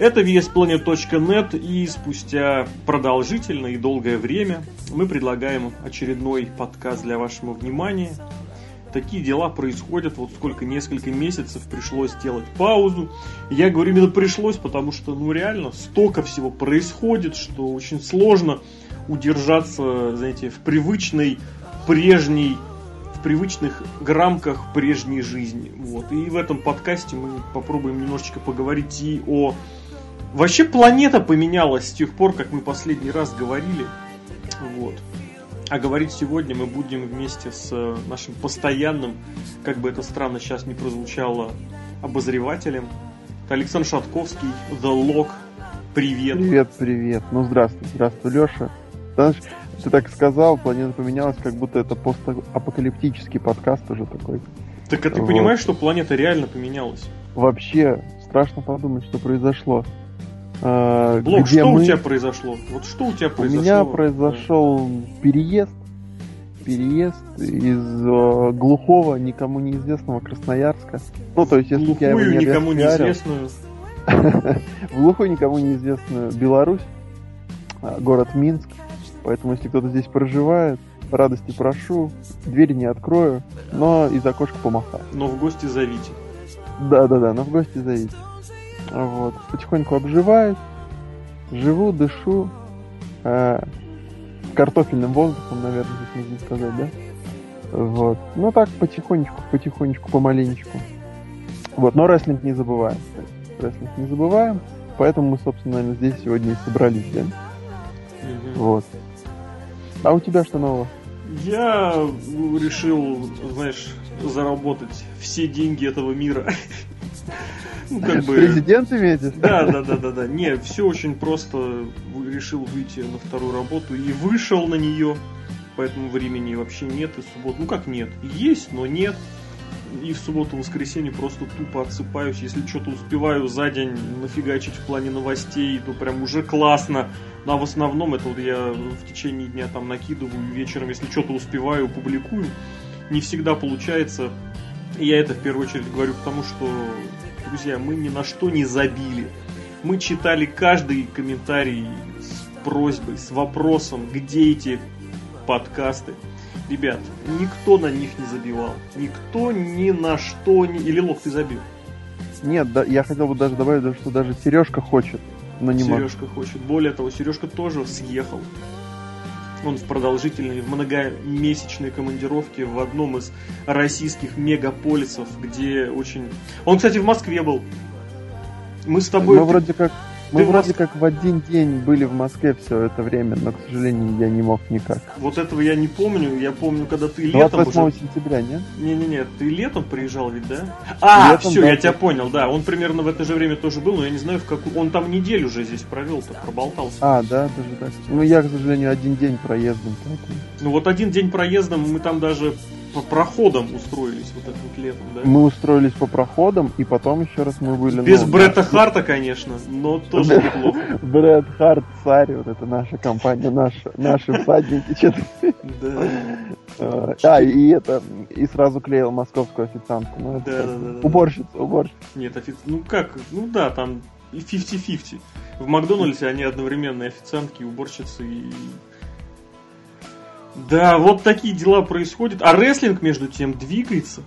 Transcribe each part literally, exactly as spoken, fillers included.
Это ви эс планет точка нет, и спустя продолжительное и долгое время мы предлагаем очередной подкаст для вашего внимания. Такие дела происходят, вот сколько, несколько месяцев пришлось делать паузу. Я говорю именно пришлось, потому что, ну реально, столько всего происходит, что очень сложно удержаться, знаете, в привычной, прежней, в привычных рамках прежней жизни. Вот. И в этом подкасте мы попробуем немножечко поговорить и о... Вообще планета поменялась с тех пор, как мы последний раз говорили. Вот. А говорить сегодня мы будем вместе с нашим постоянным, как бы это странно сейчас не прозвучало, обозревателем. Александр Шатковский, The Log. Привет. Привет, привет. Ну, здравствуй. Здравствуй, Леша. Знаешь, ты так сказал, планета поменялась, как будто это постапокалиптический подкаст уже такой. Так а ты вот понимаешь, что планета реально поменялась? Вообще, страшно подумать, что произошло. Блок, где что мы... у тебя произошло? Вот что у тебя произошло? У меня произошел переезд, переезд из э, глухого, никому неизвестного Красноярска. Ну, то есть, если глухую, я его не никому неизвестную. В глухую, никому неизвестную Беларусь, город Минск. Поэтому, если кто-то здесь проживает, радости прошу, дверь не открою, но из окошка помахаю. Но в гости зовите. Да-да-да, но в гости зовите. Вот. Потихоньку обживаюсь, живу, дышу э, картофельным воздухом, наверное, здесь нельзя сказать, да? Вот. Ну так, потихонечку, потихонечку, помаленечку. Вот. Но рестлинг не забываем. Рестлинг не забываем, поэтому мы, собственно, здесь сегодня и собрались, да? Mm-hmm. Вот. А у тебя что нового? Я решил, знаешь, заработать все деньги этого мира. Ну, как бы... Президент имеете? Да, да, да, да, да. Не, все очень просто. Решил выйти на вторую работу и вышел на нее. Поэтому времени вообще нет. И субботу, ну как нет, есть, но нет. И в субботу-воскресенье просто тупо отсыпаюсь. Если что-то успеваю за день нафигачить в плане новостей, то прям уже классно. Но в основном это вот я в течение дня там накидываю. Вечером, если что-то успеваю, публикую. Не всегда получается. И я это в первую очередь говорю потому, что... Друзья, мы ни на что не забили. Мы читали каждый комментарий с просьбой, с вопросом, где эти подкасты. Ребят, никто на них не забивал. Никто ни на что не... Или Лок, ты забил? Нет, да, я хотел бы даже добавить, что даже Сережка хочет, но не может. Сережка хочет. Более того, Сережка тоже съехал. Он в продолжительной, в многомесячной командировке в одном из российских мегаполисов, где очень... Он, кстати, в Москве был. Мы с тобой... Мы вроде как, мы вроде Моск... как в один день были в Москве все это время, но, к сожалению, я не мог никак. Вот этого я не помню. Я помню, когда ты летом... двадцать восьмого сентября, нет? Не-не-не, ты летом приезжал ведь, да? А, летом, все, да, я тебя понял, да. Он примерно в это же время тоже был, но я не знаю, в какую... Он там неделю уже здесь провел-то, проболтался. А, да, даже так. Ну, я, к сожалению, один день проездом. Поэтому... Ну, вот один день проездом, мы там даже по проходам устроились вот этим вот летом, да? Мы устроились по проходам, и потом еще раз мы были... Без ну, Брета да. Харта, конечно, но тоже неплохо. Брет Харт, царь, вот это наша компания, наша, наши всадники, что-то... Да. А, и это... И сразу клеил московскую официантку. Да, да, да. Уборщица, уборщица. Нет, официантка... Ну как, ну да, там пятьдесят на пятьдесят. В Макдональдсе они одновременно официантки, уборщицы и... Да, вот такие дела происходят. А рестлинг, между тем, двигается.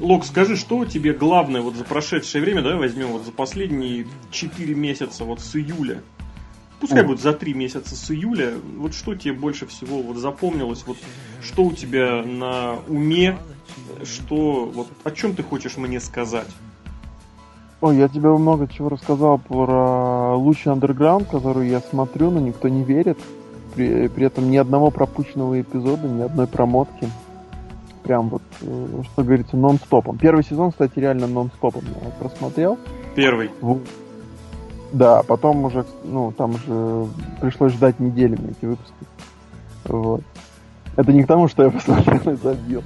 Лок, скажи, что тебе главное вот за прошедшее время, давай возьмем вот за последние четыре месяца, вот с июля. Пускай будет за три месяца с июля. Вот что тебе больше всего вот запомнилось, вот что у тебя на уме, что вот о чем ты хочешь мне сказать? Ой, я тебе много чего рассказал про лучший андерграунд, который я смотрю, но никто не верит. При, при этом ни одного пропущенного эпизода, ни одной промотки. Прям вот, что говорится, нон-стопом. Первый сезон, кстати, реально нон-стопом я просмотрел. Первый. Да, потом уже, ну, там уже пришлось ждать неделями эти выпуски. Вот. Это не к тому, что я посмотрел и забил.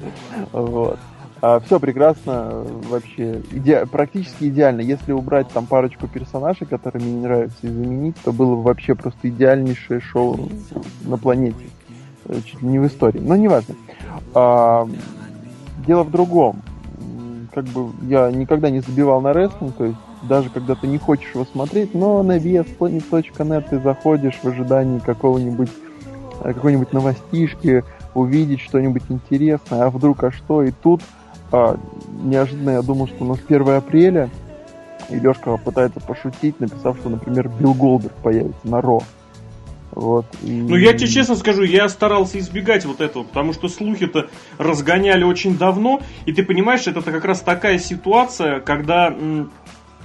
Вот. А, все прекрасно, вообще. Иде... Практически идеально. Если убрать там парочку персонажей, которые мне не нравятся, и заменить, то было бы вообще просто идеальнейшее шоу на планете. Чуть ли не в истории. Но неважно. А, дело в другом. Как бы я никогда не забивал на рестлинг, то есть даже когда ты не хочешь его смотреть, но на ви эс планет точка нет ты заходишь в ожидании какого-нибудь какой-нибудь новостишки, увидеть что-нибудь интересное, а вдруг, а что? И тут а, неожиданно я думал, что у нас первое апреля, и Лёшка пытается пошутить, написав, что, например, Билл Голдберг появится на Ро. Вот, и... Ну, я тебе честно скажу, я старался избегать вот этого, потому что слухи-то разгоняли очень давно, и ты понимаешь, это как раз такая ситуация, когда м-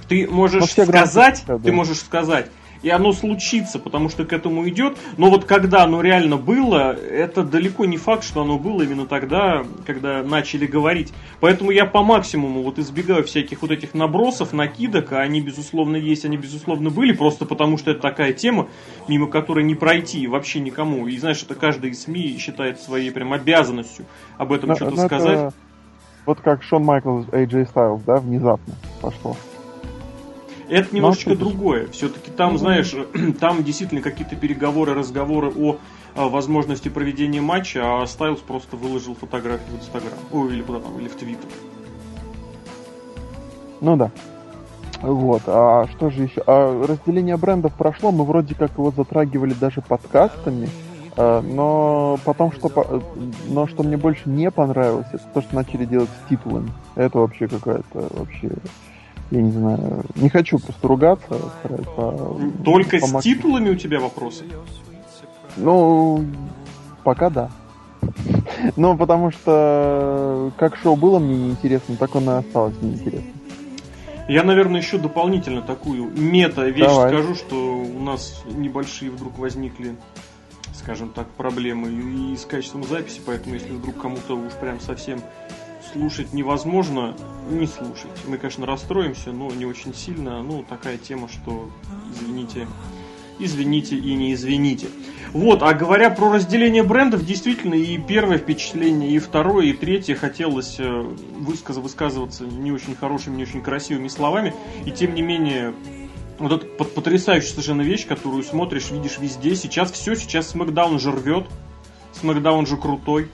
ты можешь сказать, гранты, ты можешь сказать, и оно случится, потому что к этому идет, но вот когда оно реально было, это далеко не факт, что оно было именно тогда, когда начали говорить. Поэтому я по максимуму вот избегаю всяких вот этих набросов, накидок, а они, безусловно, есть, они, безусловно, были, просто потому что это такая тема, мимо которой не пройти вообще никому. И знаешь, это каждый из СМИ считает своей прям обязанностью об этом но, что-то но сказать. Это... Вот как Шон Майклс, эй джей Styles, да, внезапно пошло. Это немножечко другое. Все-таки там, знаешь, там действительно какие-то переговоры, разговоры о, о возможности проведения матча, а Стайлз просто выложил фотографию в Инстаграм. Ой, или куда там, или в Твиттер. Ну да. Вот, а что же еще? А разделение брендов прошло, мы вроде как его затрагивали даже подкастами, но потом, что, но что мне больше не понравилось, это то, что начали делать с титулами. Это вообще какая-то, вообще... Я не знаю, не хочу просто ругаться. По, Только по с максимуму. Титулами у тебя вопросы? Ну, пока да. Ну, потому что как шоу было мне неинтересно, так оно и осталось неинтересным. Я, наверное, еще дополнительно такую мета-вещь Давай. скажу, что у нас небольшие вдруг возникли, скажем так, проблемы и с качеством записи, поэтому если вдруг кому-то уж прям совсем... слушать невозможно, не слушать. Мы, конечно, расстроимся, но не очень сильно. Ну, такая тема, что извините, извините и не извините. Вот, а говоря про разделение брендов, действительно, и первое впечатление, и второе, и третье хотелось высказ- высказываться не очень хорошими, не очень красивыми словами. И тем не менее, вот эта потрясающая совершенно вещь, которую смотришь, видишь везде. Сейчас все, сейчас SmackDown же рвет, SmackDown же крутой.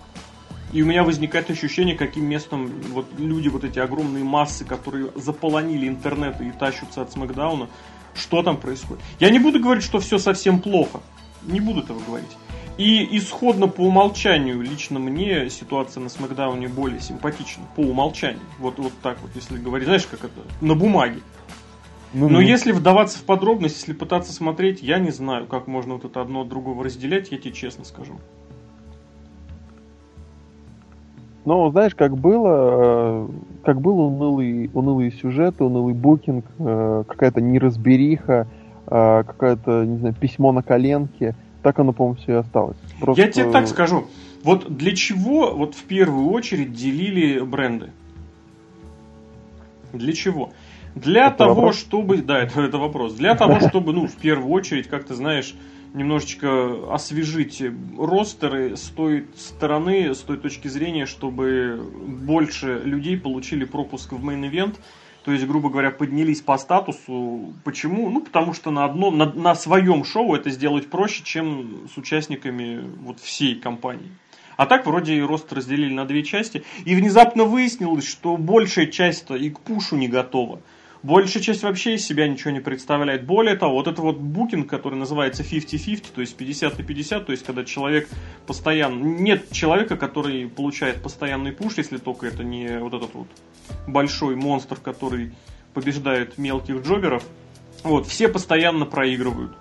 И у меня возникает ощущение, каким местом вот люди, вот эти огромные массы, которые заполонили интернет и тащатся от SmackDown, что там происходит. Я не буду говорить, что все совсем плохо. Не буду этого говорить. И исходно по умолчанию, лично мне ситуация на SmackDown более симпатична. По умолчанию. Вот, вот так вот, если говорить. Знаешь, как это? На бумаге. Ну, Но ну. если вдаваться в подробности, если пытаться смотреть, я не знаю, как можно вот это одно от другого разделять, я тебе честно скажу. Но, знаешь, как было, как было унылый, унылые сюжеты, унылый букинг, какая-то неразбериха, какое-то, не знаю, письмо на коленке, так оно, по-моему, все и осталось. Просто... Я тебе так скажу, вот для чего вот в первую очередь делили бренды? Для чего? Для это того, вопрос? чтобы... Да, это, это вопрос. Для того, чтобы, ну, в первую очередь, как ты знаешь... немножечко освежить ростеры с той стороны, с той точки зрения, чтобы больше людей получили пропуск в мейн-ивент, то есть, грубо говоря, поднялись по статусу. Почему? Ну, потому что на одном, на, на своем шоу это сделать проще, чем с участниками вот всей компании. А так вроде и рост разделили на две части, и внезапно выяснилось, что большая часть-то и к пушу не готова. Большая часть вообще из себя ничего не представляет. Более того, вот этот вот букинг, который называется пятьдесят на пятьдесят, то есть пятьдесят на пятьдесят, то есть когда человек постоянно... Нет человека, который получает постоянный пуш, если только это не вот этот вот большой монстр, который побеждает мелких джоберов. Вот, все постоянно проигрывают.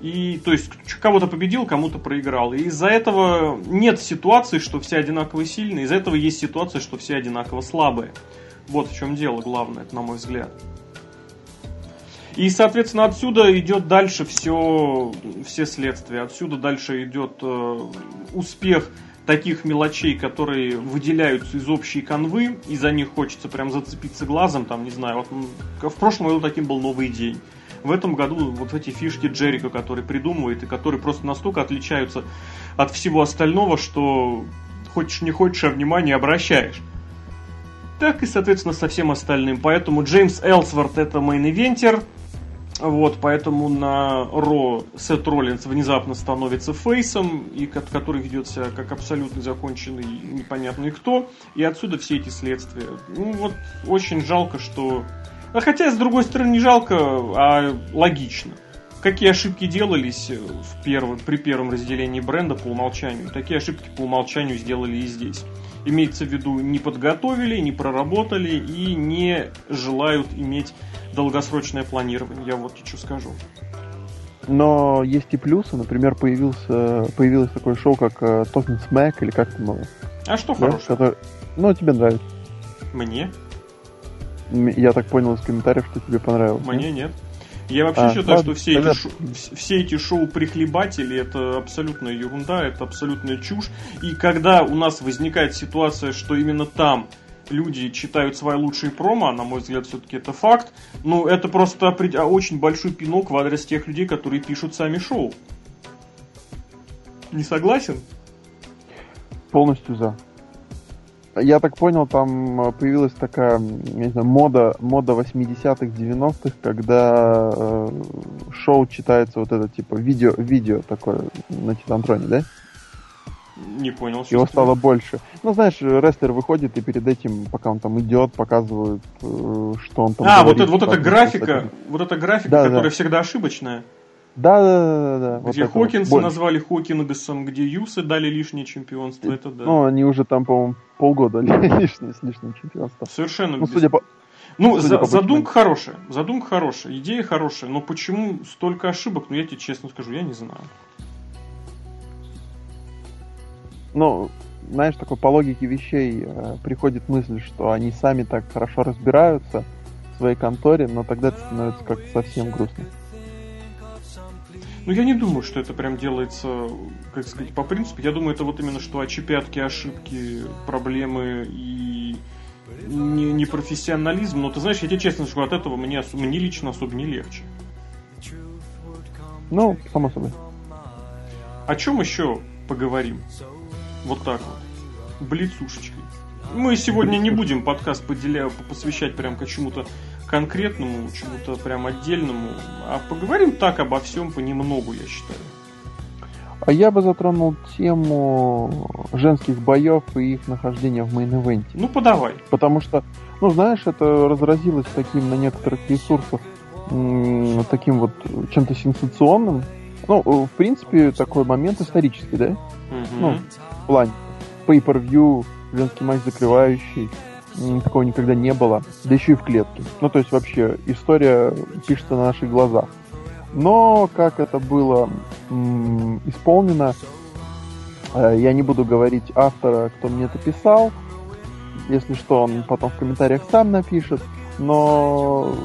И, то есть, кого-то победил, кому-то проиграл. И из-за этого нет ситуации, что все одинаково сильные, из-за этого есть ситуация, что все одинаково слабые. Вот в чем дело главное, на мой взгляд. И, соответственно, отсюда идет дальше все, все следствия. Отсюда дальше идет э, успех таких мелочей, которые выделяются из общей канвы, и за них хочется прям зацепиться глазом. Там, не знаю, вот в прошлом году таким был Новый день. в этом году вот эти фишки Джерико, который придумывает, и которые просто настолько отличаются от всего остального, что хочешь не хочешь, а внимание обращаешь. Так и, соответственно, со всем остальным. Поэтому Джеймс Элсворт — это мейн-ивентер. Вот, поэтому на Ро Сет Роллинс внезапно становится фейсом, и который ведет себя как абсолютно законченный непонятный кто. И отсюда все эти следствия. Ну вот, очень жалко, что... А хотя, с другой стороны, не жалко, а логично. Какие ошибки делались в первом, при первом разделении бренда по умолчанию, такие ошибки по умолчанию сделали и здесь. Имеется в виду, не подготовили, не проработали и не желают иметь долгосрочное планирование, я вот что скажу. Но есть и плюсы, например, появился, появилось такое шоу, как Talking Smack, или как там его? А что да? Хорошее? Который... Ну, тебе нравится. Мне? Я так понял из комментариев, что тебе понравилось. Мне нет. нет. Я вообще а, считаю, ладно, что все эти, шо... все эти шоу-прихлебатели — это абсолютная ерунда, это абсолютная чушь. И когда у нас возникает ситуация, что именно там люди читают свои лучшие промо, а на мой взгляд, все-таки это факт, ну, это просто очень большой пинок в адрес тех людей, которые пишут сами шоу. Не согласен? Полностью за. Я так понял, там появилась такая, я не знаю, мода, мода восьмидесятых, девяностых, когда э, шоу читается вот это, типа, видео, видео такое на Титантроне, да? Не понял. Его стало больше. Ну, знаешь, рестлер выходит, и перед этим, пока он там идет, показывают, э, что он там а, говорит. А, вот, вот эта графика, вот эта графика, да, которая да. всегда ошибочная. Да, да, да, да, да. Где вот Хокинса вот. назвали Хокингсом, где Юсы дали лишнее чемпионство, это да. Ну, они уже там, по-моему, полгода лишнее с лишним чемпионством. Совершенно. Ну, без... судя по... ну судя за... по задумка хорошая, задумка хорошая, идея хорошая, но почему столько ошибок, ну, я тебе честно скажу, я не знаю. Ну, знаешь, такой по логике вещей э, приходит мысль, что они сами так хорошо разбираются в своей конторе, но тогда это становится как-то совсем грустно. Ну, я не думаю, что это прям делается, как сказать, по принципу. Я думаю, это вот именно что очепятки, ошибки, проблемы и непрофессионализм. Но ты знаешь, я тебе честно скажу, от этого мне, мне лично особо не легче. Ну, само собой. О чем еще поговорим? Вот так вот. Блицушечкой. Мы сегодня не будем подкаст поделя... посвящать прям к чему-то конкретному, чему-то прям отдельному, а поговорим так обо всем понемногу, я считаю. А я бы затронул тему женских боев и их нахождения в мейн-ивенте. Ну, подавай. Потому что, ну, знаешь, это разразилось таким на некоторых ресурсах м- таким вот чем-то сенсационным. Ну, в принципе, такой момент исторический, да? Mm-hmm. Ну, в плане pay-per-view, женский матч закрывающий, такого никогда не было, да еще и в клетке. Ну, то есть, вообще, история пишется на наших глазах. Но как это было м- исполнено, э, я не буду говорить автора, кто мне это писал. Если что, он потом в комментариях сам напишет. Но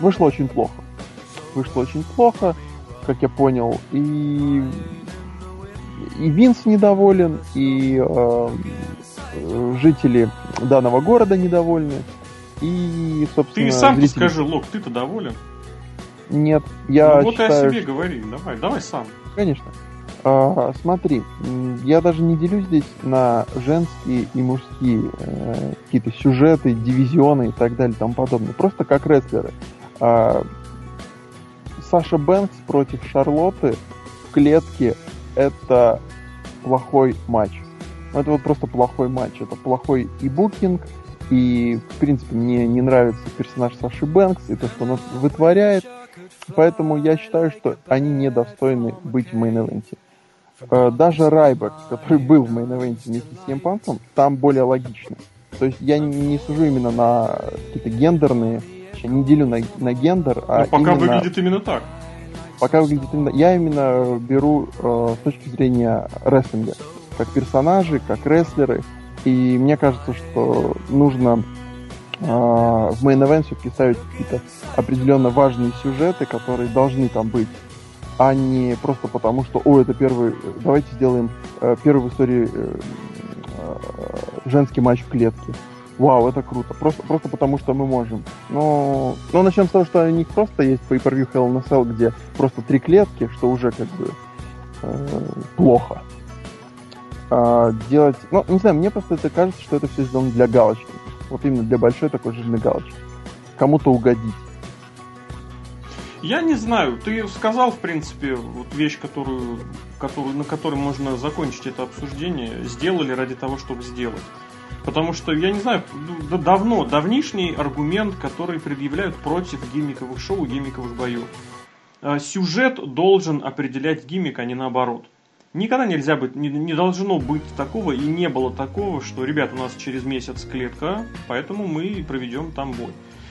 вышло очень плохо. Вышло очень плохо, как я понял. И, и Винс недоволен, и... Э, жители данного города недовольны. И, собственно... Ты сам зрители... скажи, Лок, ты-то доволен? Нет, я ну, вот считаю... Вот и о себе что... говори, давай, давай сам. Конечно. А, смотри, я даже не делю здесь на женские и мужские а, какие-то сюжеты, дивизионы и так далее и тому подобное. Просто как рестлеры. А, Саша Бэнкс против Шарлотты в клетке — это плохой матч. Это вот просто плохой матч. Это плохой и букинг, и, в принципе, мне не нравится персонаж Саши Бэнкс и то, что он вытворяет. Поэтому я считаю, что они недостойны быть в мейн-эвенте. Даже Райбек, который был в мейн-эвенте вместе с Семпанком, там более логично. То есть я не сужу именно на какие-то гендерные... Я не делю на, на гендер, а Но пока именно... выглядит именно так. Пока выглядит именно... Я именно беру э, с точки зрения рестлинга. Как персонажи, как рестлеры. И мне кажется, что нужно э, в мейн-эвент все-таки ставить какие-то определенно важные сюжеты, которые должны там быть, а не просто потому, что «О, это первый... Давайте сделаем э, первый в истории э, э, женский матч в клетке». вау, это круто. Просто, просто потому, что мы можем. Но, но начнем с того, что у них просто есть pay-per-view Hell in a Cell, где просто три клетки, что уже как бы э, плохо. А, делать... Ну, не знаю, мне просто это кажется, что это все сделано для галочки. Вот именно для большой такой жирной галочки. Кому-то угодить. Я не знаю. Ты сказал, в принципе, вот вещь, которую, которую, на которой можно закончить это обсуждение. Сделали ради того, чтобы сделать. Потому что, я не знаю, давно, давнишний аргумент, который предъявляют против гиммиковых шоу и гиммиковых боев. Сюжет должен определять гиммик, а не наоборот. Никогда нельзя быть, не, не должно быть такого и не было такого, что, ребят, у нас через месяц клетка, поэтому мы проведем там бой.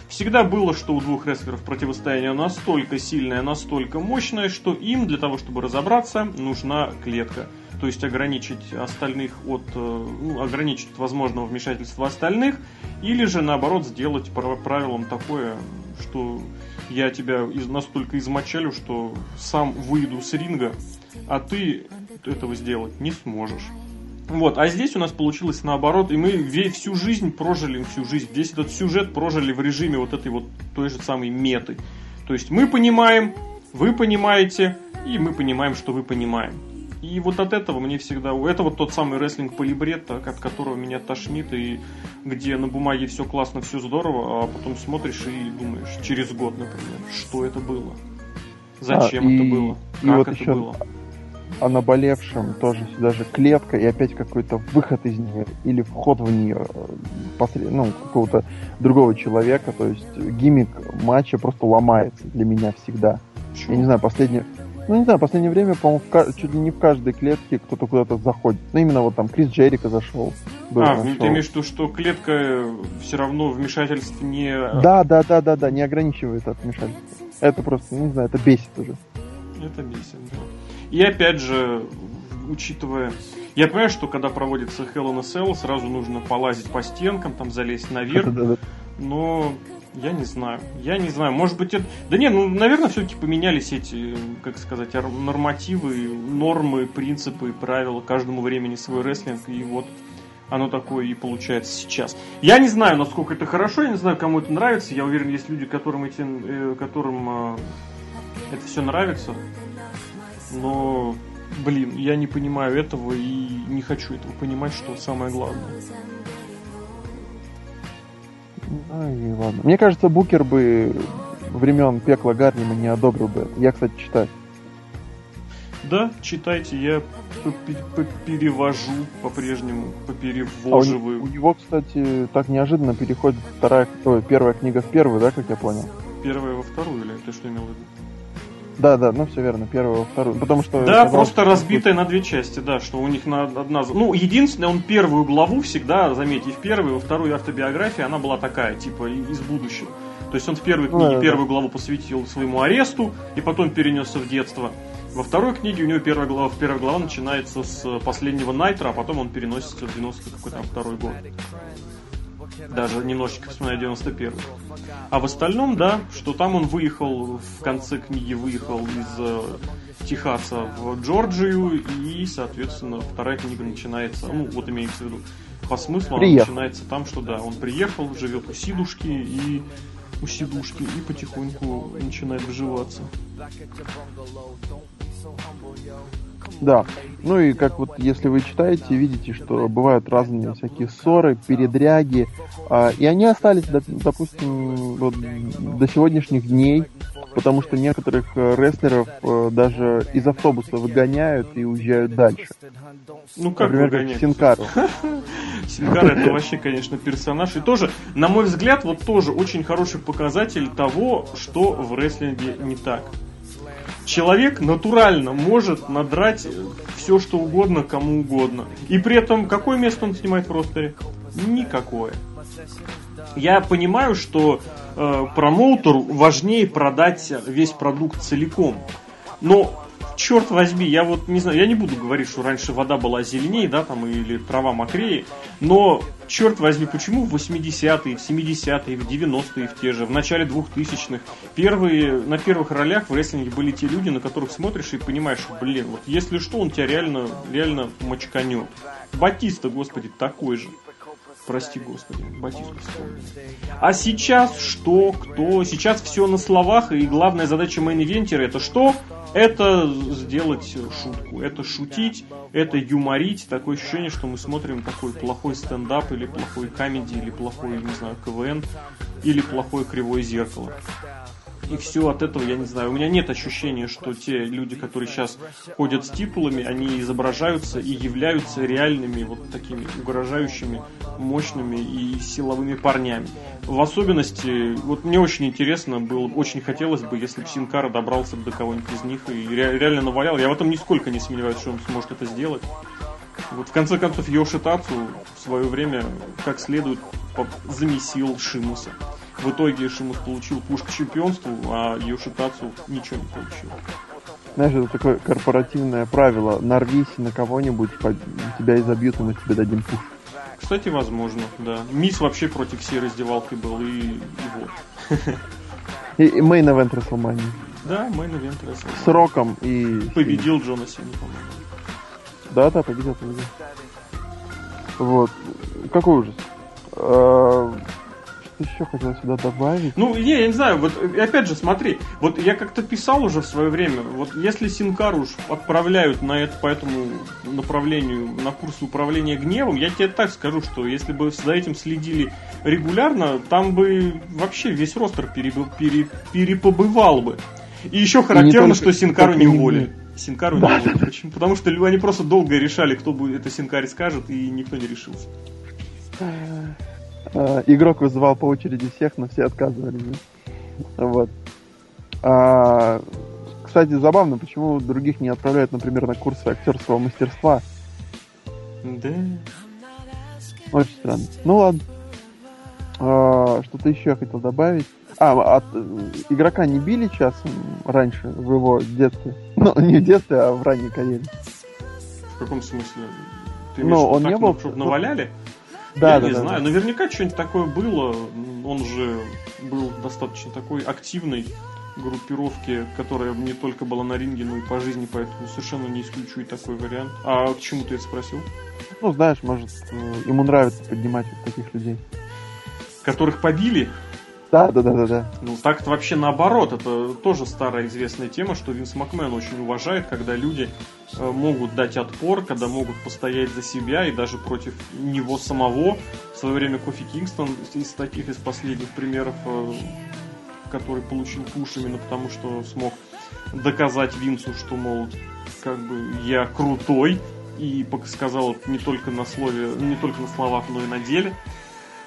Всегда было, что у двух рестлеров противостояние настолько сильное, настолько мощное, что им для того, чтобы разобраться, нужна клетка. То есть ограничить остальных от, ну, ограничить от возможного вмешательства остальных, или же наоборот сделать правилом такое, что я тебя настолько измочалю, что сам выйду с ринга, а ты этого сделать не сможешь. Вот, а здесь у нас получилось наоборот, и мы всю жизнь прожили, всю жизнь, весь этот сюжет прожили в режиме вот этой вот той же самой меты. То есть мы понимаем, вы понимаете, и мы понимаем, что вы понимаем. И вот от этого мне всегда... Это вот тот самый рестлинг-полибред, от которого меня тошнит, и где на бумаге все классно, все здорово, а потом смотришь и думаешь, через год, например, что это было? Зачем а, это и, было? Как вот это было? О наболевшем тоже сюда же клетка, и опять какой-то выход из нее или вход в нее посред... ну, какого-то другого человека. То есть гиммик матча просто ломается для меня всегда. Почему? Я не знаю, последнее... Ну, не знаю, в последнее время, по-моему, в, чуть ли не в каждой клетке кто-то куда-то заходит. Ну, именно вот там Крис Джерико зашел. А, ну, ты имеешь в виду, что клетка все равно вмешательств не... Да, да, да, да, да, не ограничивает от вмешательства. Это просто, не знаю, это бесит уже. Это бесит, да. И опять же, учитывая... Я понимаю, что когда проводится Hell in a Cell, сразу нужно полазить по стенкам, там залезть наверх, но... Я не знаю, я не знаю, может быть это... Да не, ну, наверное, все-таки поменялись эти, как сказать, нормативы, нормы, принципы, правила. Каждому времени свой рестлинг, и вот оно такое и получается сейчас. Я не знаю, насколько это хорошо, я не знаю, кому это нравится. Я уверен, есть люди, которым, этим, которым это все нравится. Но, блин, я не понимаю этого и не хочу этого понимать, что самое главное. Ай, ладно. Мне кажется, Букер бы времен пекла Гарлема не одобрил бы. Я, кстати, читаю. Да, читайте, я перевожу по-прежнему, поперевоживаю. А у, у него, кстати, так неожиданно переходит вторая, ой, первая книга в первую, да, как я понял? Первая во вторую, или ты что имел в виду? Да, да, ну все верно, первую, вторую, потому что... Да, сказал, просто что... разбитая на две части, да, что у них на одна... Ну, единственное, он первую главу всегда, заметьте, в первую, во вторую автобиографии она была такая, типа, из будущего. То есть он в первой книге да, первую да. главу посвятил своему аресту и потом перенесся в детство. Во второй книге у него первая глава, первая глава начинается с последнего Найтра, а потом он переносится в девяносто второй год. Даже немножечко вспоминаю девяносто первый. А в остальном, да, что там он выехал, в конце книги выехал из э, Техаса в Джорджию, и, соответственно, вторая книга начинается, ну, вот имеется в виду, по смыслу приехал. Она начинается там, что, да, он приехал, живет у Сидушки, и у Сидушки, и потихоньку начинает вживаться. Да, ну и как вот, если вы читаете, видите, что бывают разные всякие ссоры, передряги, э, и они остались, допустим, вот, до сегодняшних дней, потому что некоторых рестлеров э, даже из автобуса выгоняют и уезжают дальше. Ну как например, выгонять? Син Кару. Син Кара это вообще, конечно, персонаж, и тоже, на мой взгляд, вот тоже очень хороший показатель того, что в рестлинге не так. Человек натурально может надрать все, что угодно, кому угодно. И при этом, какое место он занимает в ростере? Никакое. Я понимаю, что э, промоутеру важнее продать весь продукт целиком. Но, черт возьми, я вот не знаю, я не буду говорить, что раньше вода была зеленее, да, там, или трава мокрее, но, черт возьми, почему в восьмидесятые, в семидесятые, в девяностые, в те же, в начале двухтысячных первые, на первых ролях в рестлинге были те люди, на которых смотришь и понимаешь, блин, вот если что, он тебя реально, реально мочканет. Батиста, господи, такой же. Прости, Господи, Батисту вспомнил. А сейчас что, кто? Сейчас все на словах, и главная задача мейн-ивентера это что? Это сделать шутку, это шутить, это юморить. Такое ощущение, что мы смотрим такой плохой стендап, или плохой камеди, или плохой, не знаю, КВН, или плохое кривое зеркало. И все от этого, я не знаю, у меня нет ощущения, что те люди, которые сейчас ходят с титулами, они изображаются и являются реальными вот такими угрожающими, мощными и силовыми парнями. В особенности, вот мне очень интересно было, очень хотелось бы, если бы Син Кара добрался бы до кого-нибудь из них и реально навалял. Я в этом нисколько не сомневаюсь, что он сможет это сделать. Вот в конце концов Йоши Тацу в свое время как следует замесил Шимуса. В итоге Шимус получил пуш к чемпионству, а Йоши Тацу ничего не получил. Знаешь, это такое корпоративное правило. Нарвись на кого-нибудь, тебя изобьют, и мы тебе дадим пуш. Кстати, возможно, да. Мисс вообще против всей раздевалки был, и, и вот. И мейн-эвент Расселмании. Да, мейн-эвент Расселмании. С Роком и... Победил Джона Сина, по-моему. Да-да, победил, победил. Вот. Какой ужас. Ты еще хотел сюда добавить? Ну, не, я не знаю, вот опять же, смотри, вот я как-то писал уже в свое время, вот если Син Кару уж отправляют на это, по этому направлению, на курсы управления гневом, я тебе так скажу, что если бы за этим следили регулярно, там бы вообще весь ростер перебыл, пере, перепобывал бы. И еще характерно, и только, что Син Кару не уволили. Син Кару да. не уволили. Почему? Потому что они просто долго решали, кто будет это Син Каре скажет, и никто не решился. Игрок вызывал по очереди всех, но все отказывались. Вот. А, кстати, забавно, почему других не отправляют, например, на курсы актерского мастерства. Да. Очень странно. Ну ладно. А, что-то еще я хотел добавить. А, от игрока не били часом раньше, в его детстве. Ну, не в детстве, а в ранней карьере. В каком смысле? Ты имеешь, он так, не был... чтобы наваляли? Да, я да, не да, знаю, да. Наверняка что-нибудь такое было. Он же был достаточно такой активной группировки, которая не только была на ринге, но и по жизни, поэтому совершенно не исключу и такой вариант. А к чему ты это спросил? Ну, знаешь, может, ему нравится поднимать вот таких людей. Которых побили? Да, да, да, да, да. Ну, так-то вообще наоборот. Это тоже старая известная тема, что Винс Макмен очень уважает, когда люди могут дать отпор, когда могут постоять за себя и даже против него самого. В свое время Кофи Кингстон из таких, из последних примеров, который получил пуш именно потому, что смог доказать Винсу, что, мол, как бы я крутой, и сказал это не только на слове, не только на словах, но и на деле.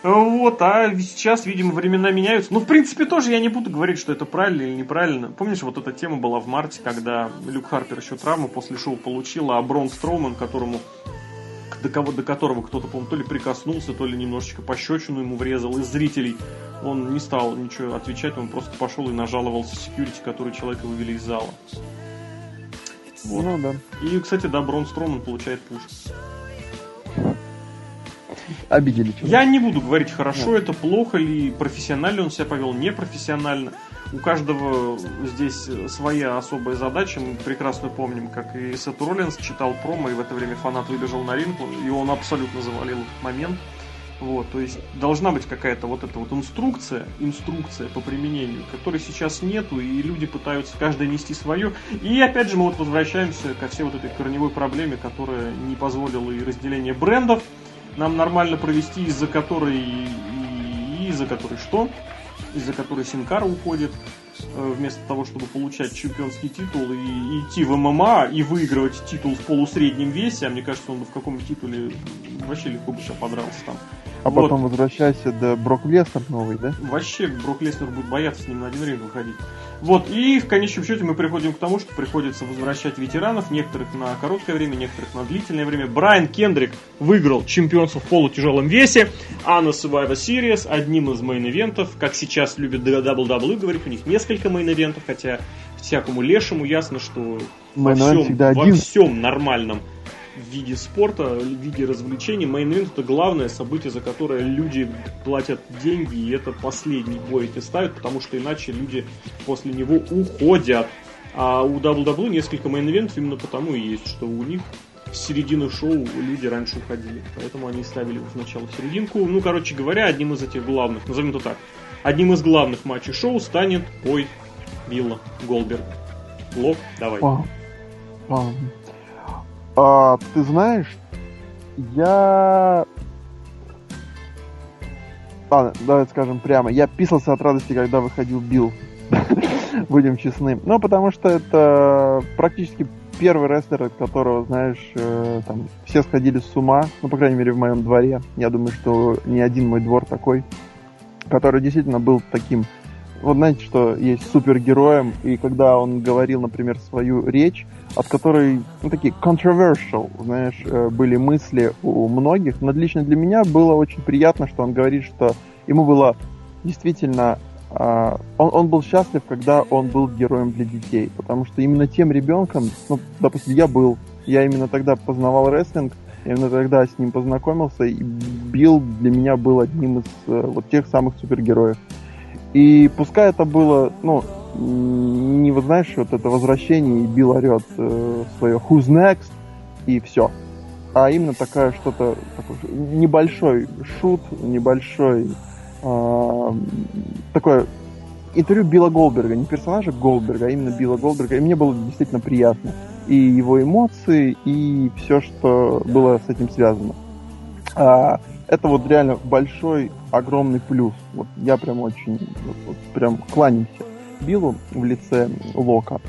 Вот, а сейчас, видимо, времена меняются. Ну, в принципе, тоже я не буду говорить, что это правильно или неправильно. Помнишь, вот эта тема была в марте, когда Люк Харпер еще травму после шоу получил, а Брон Строуман, которому, до, кого, до которого кто-то, по-моему, то ли прикоснулся, то ли немножечко пощечину ему врезал из зрителей, он не стал ничего отвечать, он просто пошел и нажаловался секьюрити, который человека вывели из зала. Вот. Ну, да. И, кстати, да, Брон Строуман получает пуш. Обидели человека. Я не буду говорить, хорошо Нет. это, плохо ли, профессионально он себя повел, непрофессионально. У каждого здесь своя особая задача. Мы прекрасно помним, как и Сет Роллинс читал промо, и в это время фанат выбежал на ринг, и он абсолютно завалил этот момент. Вот, то есть должна быть какая-то вот эта вот инструкция, инструкция по применению, которой сейчас нету, и люди пытаются каждый нести свое. И опять же мы вот возвращаемся ко всей вот этой корневой проблеме, которая не позволила и разделение брендов нам нормально провести, из-за которой и, и, и из-за которой что? Из-за которой Син Кара уходит, э, вместо того, чтобы получать чемпионский титул и, и идти в ММА и выигрывать титул в полусреднем весе, а мне кажется, он бы в каком титуле вообще легко бы сейчас подрался там. А вот. Потом возвращайся до Брок Лестер новый, да? Вообще Брок Лестер будет бояться с ним на один ринг выходить. Вот, и в конечном счете мы приходим к тому, что приходится возвращать ветеранов, некоторых на короткое время, некоторых на длительное время. Брайан Кендрик выиграл чемпионство в полутяжелом весе, а на Survivor Series одним из мейн-эвентов, как сейчас любят дабл-даблы говорить, у них несколько мейн-эвентов, хотя всякому лешему ясно, что во всем, во всем нормальном в виде спорта, в виде развлечений мейн-эвент — это главное событие, за которое люди платят деньги, и это последний бой эти ставят, потому что иначе люди после него уходят. А у дабл-даблы несколько мейн-эвентов именно потому и есть, что у них в середину шоу люди раньше уходили. Поэтому они ставили его сначала в серединку. Ну, короче говоря, одним из этих главных, назовем это так, одним из главных матчей шоу станет бой Билла Голдберга. Лок, давай. А, а. А, ты знаешь, я... Ладно, давай скажем прямо. Я писался от радости, когда выходил Билл. Будем честны. Ну, потому что это практически первый рестлер, от которого, знаешь, э, там все сходили с ума. Ну, по крайней мере, в моем дворе. Я думаю, что ни один мой двор такой, который действительно был таким... Вот знаете, что есть супергероем, и когда он говорил, например, свою речь, от которой, ну, такие controversial, знаешь, были мысли у многих, но лично для меня было очень приятно, что он говорит, что ему было действительно... Он, он был счастлив, когда он был героем для детей, потому что именно тем ребенком, ну, допустим, я был, я именно тогда познавал рестлинг, именно тогда с ним познакомился, и Билл для меня был одним из вот тех самых супергероев. И пускай это было, ну, не, вот знаешь, вот это возвращение, и Билл орет э, свое «Who's next?» и все. А именно такая что-то, такой, небольшой шут, небольшой э, такое интервью Билла Голдберга, не персонажа Голдберга, а именно Билла Голдберга. И мне было действительно приятно. И его эмоции, и все, что было с этим связано. А, это вот реально большой, огромный плюс. Вот я прям очень, вот, вот, прям кланяемся Биллу в лице Лока.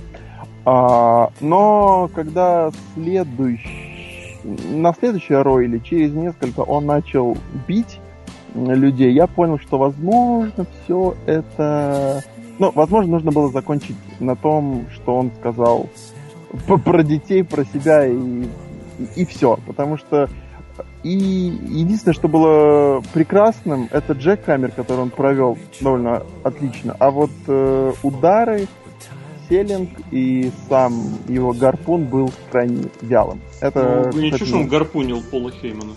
А, но когда следующий, на следующий Ро или через несколько он начал бить людей, я понял, что, возможно, все это... Ну, возможно, нужно было закончить на том, что он сказал про детей, про себя и, и, и все. Потому что И единственное, что было прекрасным, это Джек Хаммер, который он провел довольно отлично. А вот э, удары, селлинг и сам его гарпун был крайне вялым. Это, ну, ничего, кстати, что он гарпунил Пола Хеймана.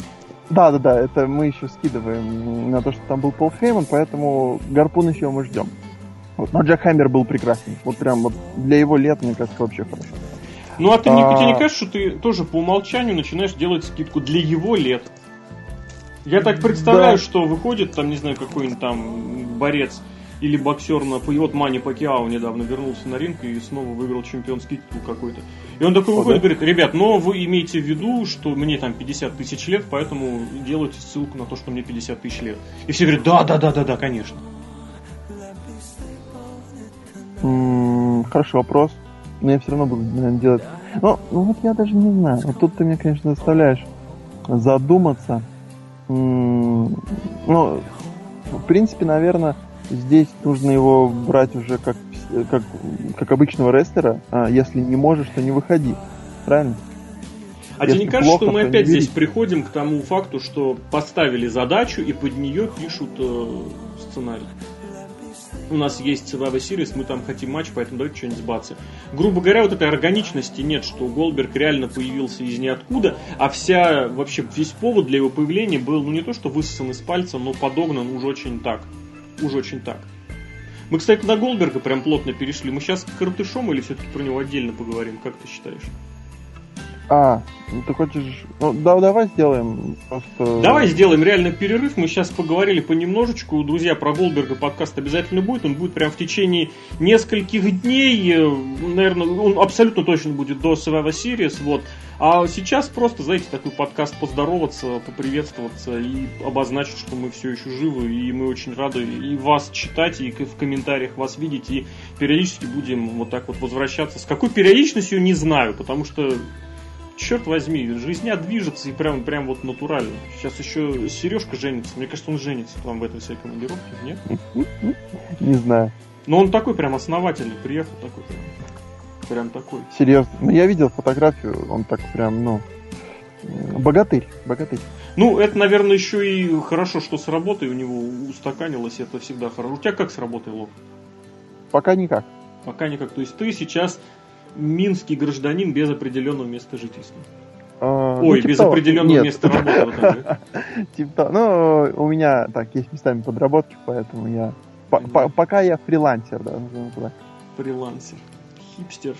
Да-да-да, это мы еще скидываем на то, что там был Пол Хейман, поэтому гарпун еще мы ждем. Вот. Но Джек Хаммер был прекрасен. Вот прям вот для его лет, мне кажется, вообще хорошо. Ну, а ты, а... тебе не кажется, что ты тоже по умолчанию начинаешь делать скидку для его лет? Я так представляю, да. Что выходит, там, не знаю, какой-нибудь там борец или боксер на... Вот Мани Пакьяо недавно вернулся на ринг и снова выиграл чемпионский титул какой-то. И он такой выходит и говорит: ребят, но вы имеете в виду, что мне там пятьдесят тысяч лет, поэтому делайте ссылку на то, что мне пятьдесят тысяч лет. И все говорят: да-да-да-да-да, конечно. М-м, хороший вопрос. Но я все равно буду, наверное, делать... Ну, вот я даже не знаю. Вот тут ты меня, конечно, заставляешь задуматься. М-м- ну, в принципе, наверное, здесь нужно его брать уже как, как, как обычного рестлера. А, если не можешь, то не выходи. Правильно? А тебе не кажется, плохо, что мы опять здесь приходим к тому факту, что поставили задачу и под нее пишут э- сценарий? У нас есть Survivor Series, мы там хотим матч, поэтому давайте что-нибудь сбаться. Грубо говоря, вот этой органичности нет, что Голдберг реально появился из ниоткуда, а вся, вообще весь повод для его появления был, ну, не то что высосан из пальца, но подогнан уж очень так. Уж очень так. Мы, кстати, на Голдберга прям плотно перешли. Мы сейчас к Картышом или все-таки про него отдельно поговорим? Как ты считаешь? А, ты хочешь... Ну, да, давай сделаем просто... Давай сделаем реально перерыв. Мы сейчас поговорили понемножечку. Друзья, про Голдберга подкаст обязательно будет. Он будет прям в течение нескольких дней. Наверное, он абсолютно точно будет до Survivor Series. Вот. А сейчас просто, знаете, такой подкаст поздороваться, поприветствоваться и обозначить, что мы все еще живы. И мы очень рады и вас читать, и в комментариях вас видеть. И периодически будем вот так вот возвращаться. С какой периодичностью, не знаю, потому что... Черт возьми, жизня движется и прям, прям вот натурально. Сейчас еще Сережка женится. Мне кажется, он женится там в этой всей командировке, нет? Не знаю. Но он такой прям основательный, приехал такой прям. Прям такой. Серьезно. Ну, я видел фотографию, он так прям, ну... Богатырь, богатырь. Ну, это, наверное, еще и хорошо, что с работой у него устаканилось, это всегда хорошо. У тебя как с работой, Лок? Пока никак. Пока никак. То есть ты сейчас... Минский гражданин без определенного места жительства. А, Ой, ну, типа без того. Определенного Нет. места работы. Типа, ну, у меня так есть местами подработки, поэтому я пока я фрилансер, да, фрилансер, хипстер.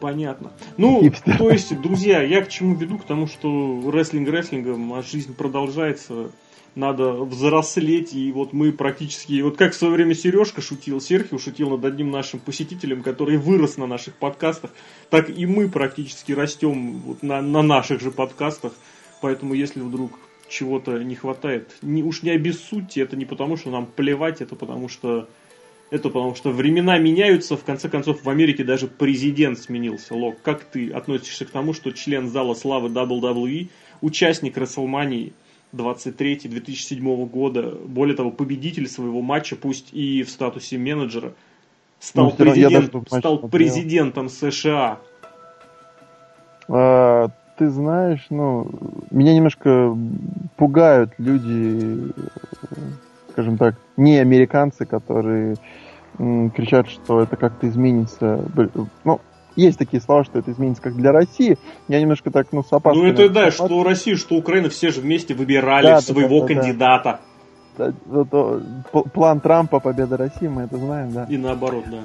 понятно. Ну, Хипстер. То есть, друзья, я к чему веду? К тому, что рестлинг рестлингом, а жизнь продолжается, надо взрослеть, и вот мы практически... Вот как в свое время Сережка шутил, Серхио шутил над одним нашим посетителем, который вырос на наших подкастах, так и мы практически растем вот на, на наших же подкастах, поэтому если вдруг... чего-то не хватает. Не, уж не обессудьте, это не потому, что нам плевать, это потому что это потому что времена меняются, в конце концов в Америке даже президент сменился. Лок, как ты относишься к тому, что член зала славы дабл ю дабл ю и, участник WrestleMania двадцать третьего две тысячи седьмого года, более того, победитель своего матча, пусть и в статусе менеджера, стал, ну, президент, стал президентом США? А... Ты знаешь, ну, меня немножко пугают люди, скажем так, не американцы, которые м, кричат, что это как-то изменится. Ну, есть такие слова, что это изменится как для России. Я немножко так, ну, с опаской... Ну, это да, что Россия, что Украина, все же вместе выбирали да, своего да, да, кандидата. Да, да, да, да, план Трампа, победа России, мы это знаем, да. И наоборот, да.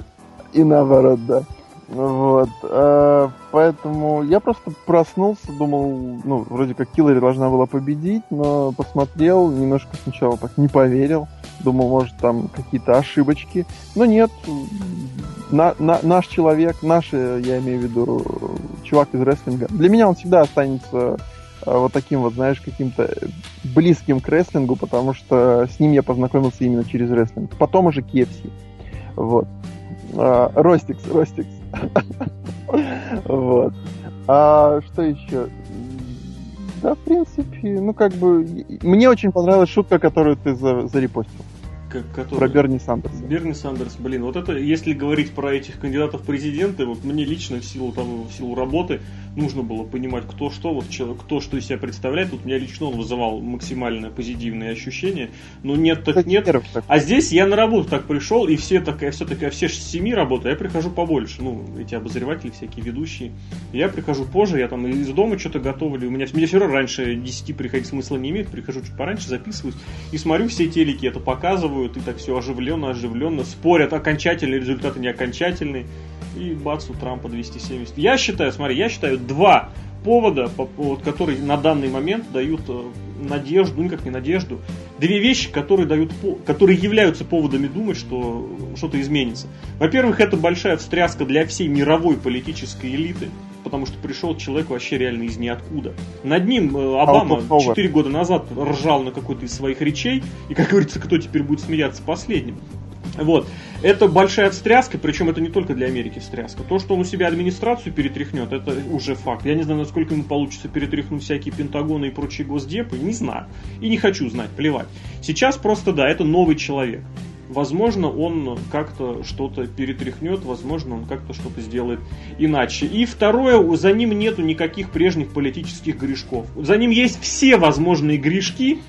И наоборот, да. Вот, э, поэтому я просто проснулся, думал, ну, вроде как Хиллари должна была победить, но посмотрел, немножко сначала так не поверил, думал, может, там какие-то ошибочки, но нет, на, на, наш человек, наш, я имею в виду, чувак из рестлинга, для меня он всегда останется вот таким вот, знаешь, каким-то близким к рестлингу, потому что с ним я познакомился именно через рестлинг, потом уже кей эф си, вот. А, Ростикс, Ростикс. Вот. А что еще? Да, в принципе, ну как бы... Мне очень понравилась шутка, которую ты зарепостил. Про Берни Сандерса. Берни Сандерс, блин, вот это, если говорить про этих кандидатов в президенты, вот мне лично в силу того, в силу работы нужно было понимать, кто что, вот человек, кто что из себя представляет. Вот меня лично он вызывал максимально позитивные ощущения. Но нет, так это нет. А здесь я на работу так пришел, и все такая, все такая, все семи работы, я прихожу побольше. Ну, эти обозреватели, всякие ведущие. Я прихожу позже, я там из дома что-то готовлю. У меня, меня все равно раньше десяти приходить смысла не имеет, прихожу чуть пораньше, записываюсь и смотрю все телеки, это показываю. И так все оживленно, оживленно спорят, окончательные результаты, не окончательные. И бац, у Трампа двести семьдесят. Я считаю, смотри, я считаю два повода, которые на данный момент дают надежду, ну как не надежду, две вещи, которые дают, которые являются поводами думать, что что-то изменится. Во-первых, это большая встряска для всей мировой политической элиты, потому что пришел человек вообще реально из ниоткуда. Над ним Обама четыре года назад ржал на какой-то из своих речей, и, как говорится, кто теперь будет смеяться последним. Вот. Это большая встряска, причем это не только для Америки встряска. То, что он у себя администрацию перетряхнет, это уже факт. Я не знаю, насколько ему получится перетряхнуть всякие Пентагоны и прочие госдепы, не знаю. И не хочу знать, плевать. Сейчас просто, да, это новый человек. Возможно, он как-то что-то перетряхнет, возможно, он как-то что-то сделает иначе. И второе, за ним нету никаких прежних политических грешков. За ним есть все возможные грешки,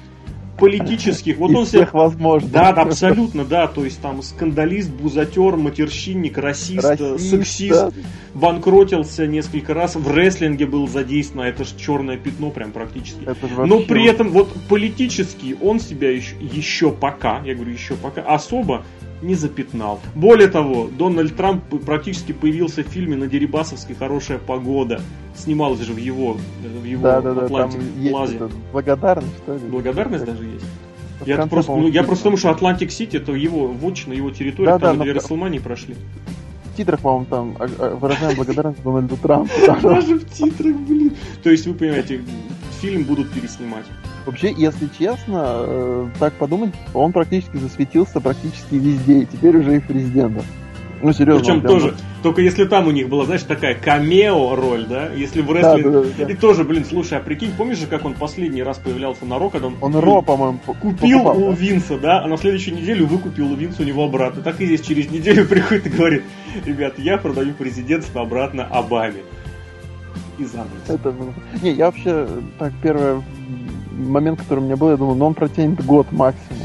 политических, вот он всех себя... возможно. Да, да, абсолютно, да, то есть там скандалист, бузатер, матерщинник, расист, расист, сексист, банкротился несколько раз, в рестлинге был задействован, это же черное пятно прям практически. Вообще... Но при этом вот политически он себя еще, еще пока, я говорю еще пока, особо не запятнал. Более того, Дональд Трамп практически появился в фильме на Дерибасовской «Хорошая погода». Снималось же в его, в его да, да, Атлантик да, Плазе. Благодарность, что ли? Благодарность даже есть. Я просто, ну, я просто думаю, что Атлантик Сити это его вотчина, его территория, да, там да, две Расселмании прошли. В титрах, по-моему, там выражаем благодарность Дональду Трампу. Даже в титрах, блин. То есть, вы понимаете, фильм будут переснимать. Вообще, если честно, так подумать, он практически засветился практически везде, и теперь уже и президентом. Ну, серьезно. Причем тоже, только если там у них была, знаешь, такая камео-роль, да? Если в рестлинге... Да, да, да, да. И тоже, блин, слушай, а прикинь, помнишь же, как он последний раз появлялся на Ро, когда он... Он Ро, по-моему, купил покупал, у да? Винса, да? А на следующую неделю выкупил у Винса у него обратно. Так и здесь через неделю приходит и говорит, ребят, я продаю президентство обратно Обаме. И занавес. Это... Не, я вообще, так, первое... момент, который у меня был, я думал, ну он протянет год максимум.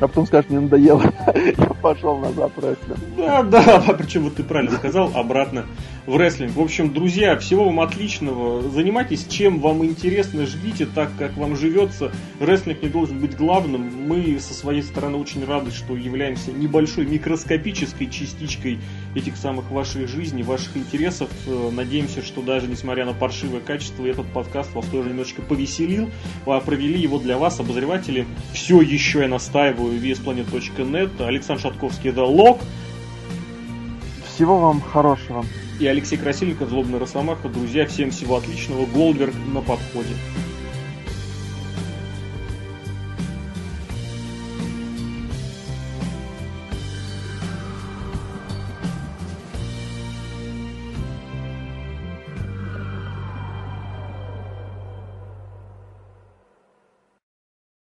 А потом скажешь, мне надоело, я пошел назад, правильно. Да, да, причем вот ты правильно сказал, обратно в рестлинг. В общем, друзья, всего вам отличного. Занимайтесь чем вам интересно, ждите так, как вам живется. Рестлинг не должен быть главным. Мы со своей стороны очень рады, что являемся небольшой микроскопической частичкой этих самых ваших жизней, ваших интересов. Надеемся, что даже несмотря на паршивое качество, этот подкаст вас тоже немножечко повеселил. А провели его для вас, обозреватели. Все еще я настаиваю. ви эс планет точка нет. Александр Шатковский, The Lock. Всего вам хорошего. И Алексей Красильников, Злобный Росомаха. Друзья, всем всего отличного. Голдберг на подходе.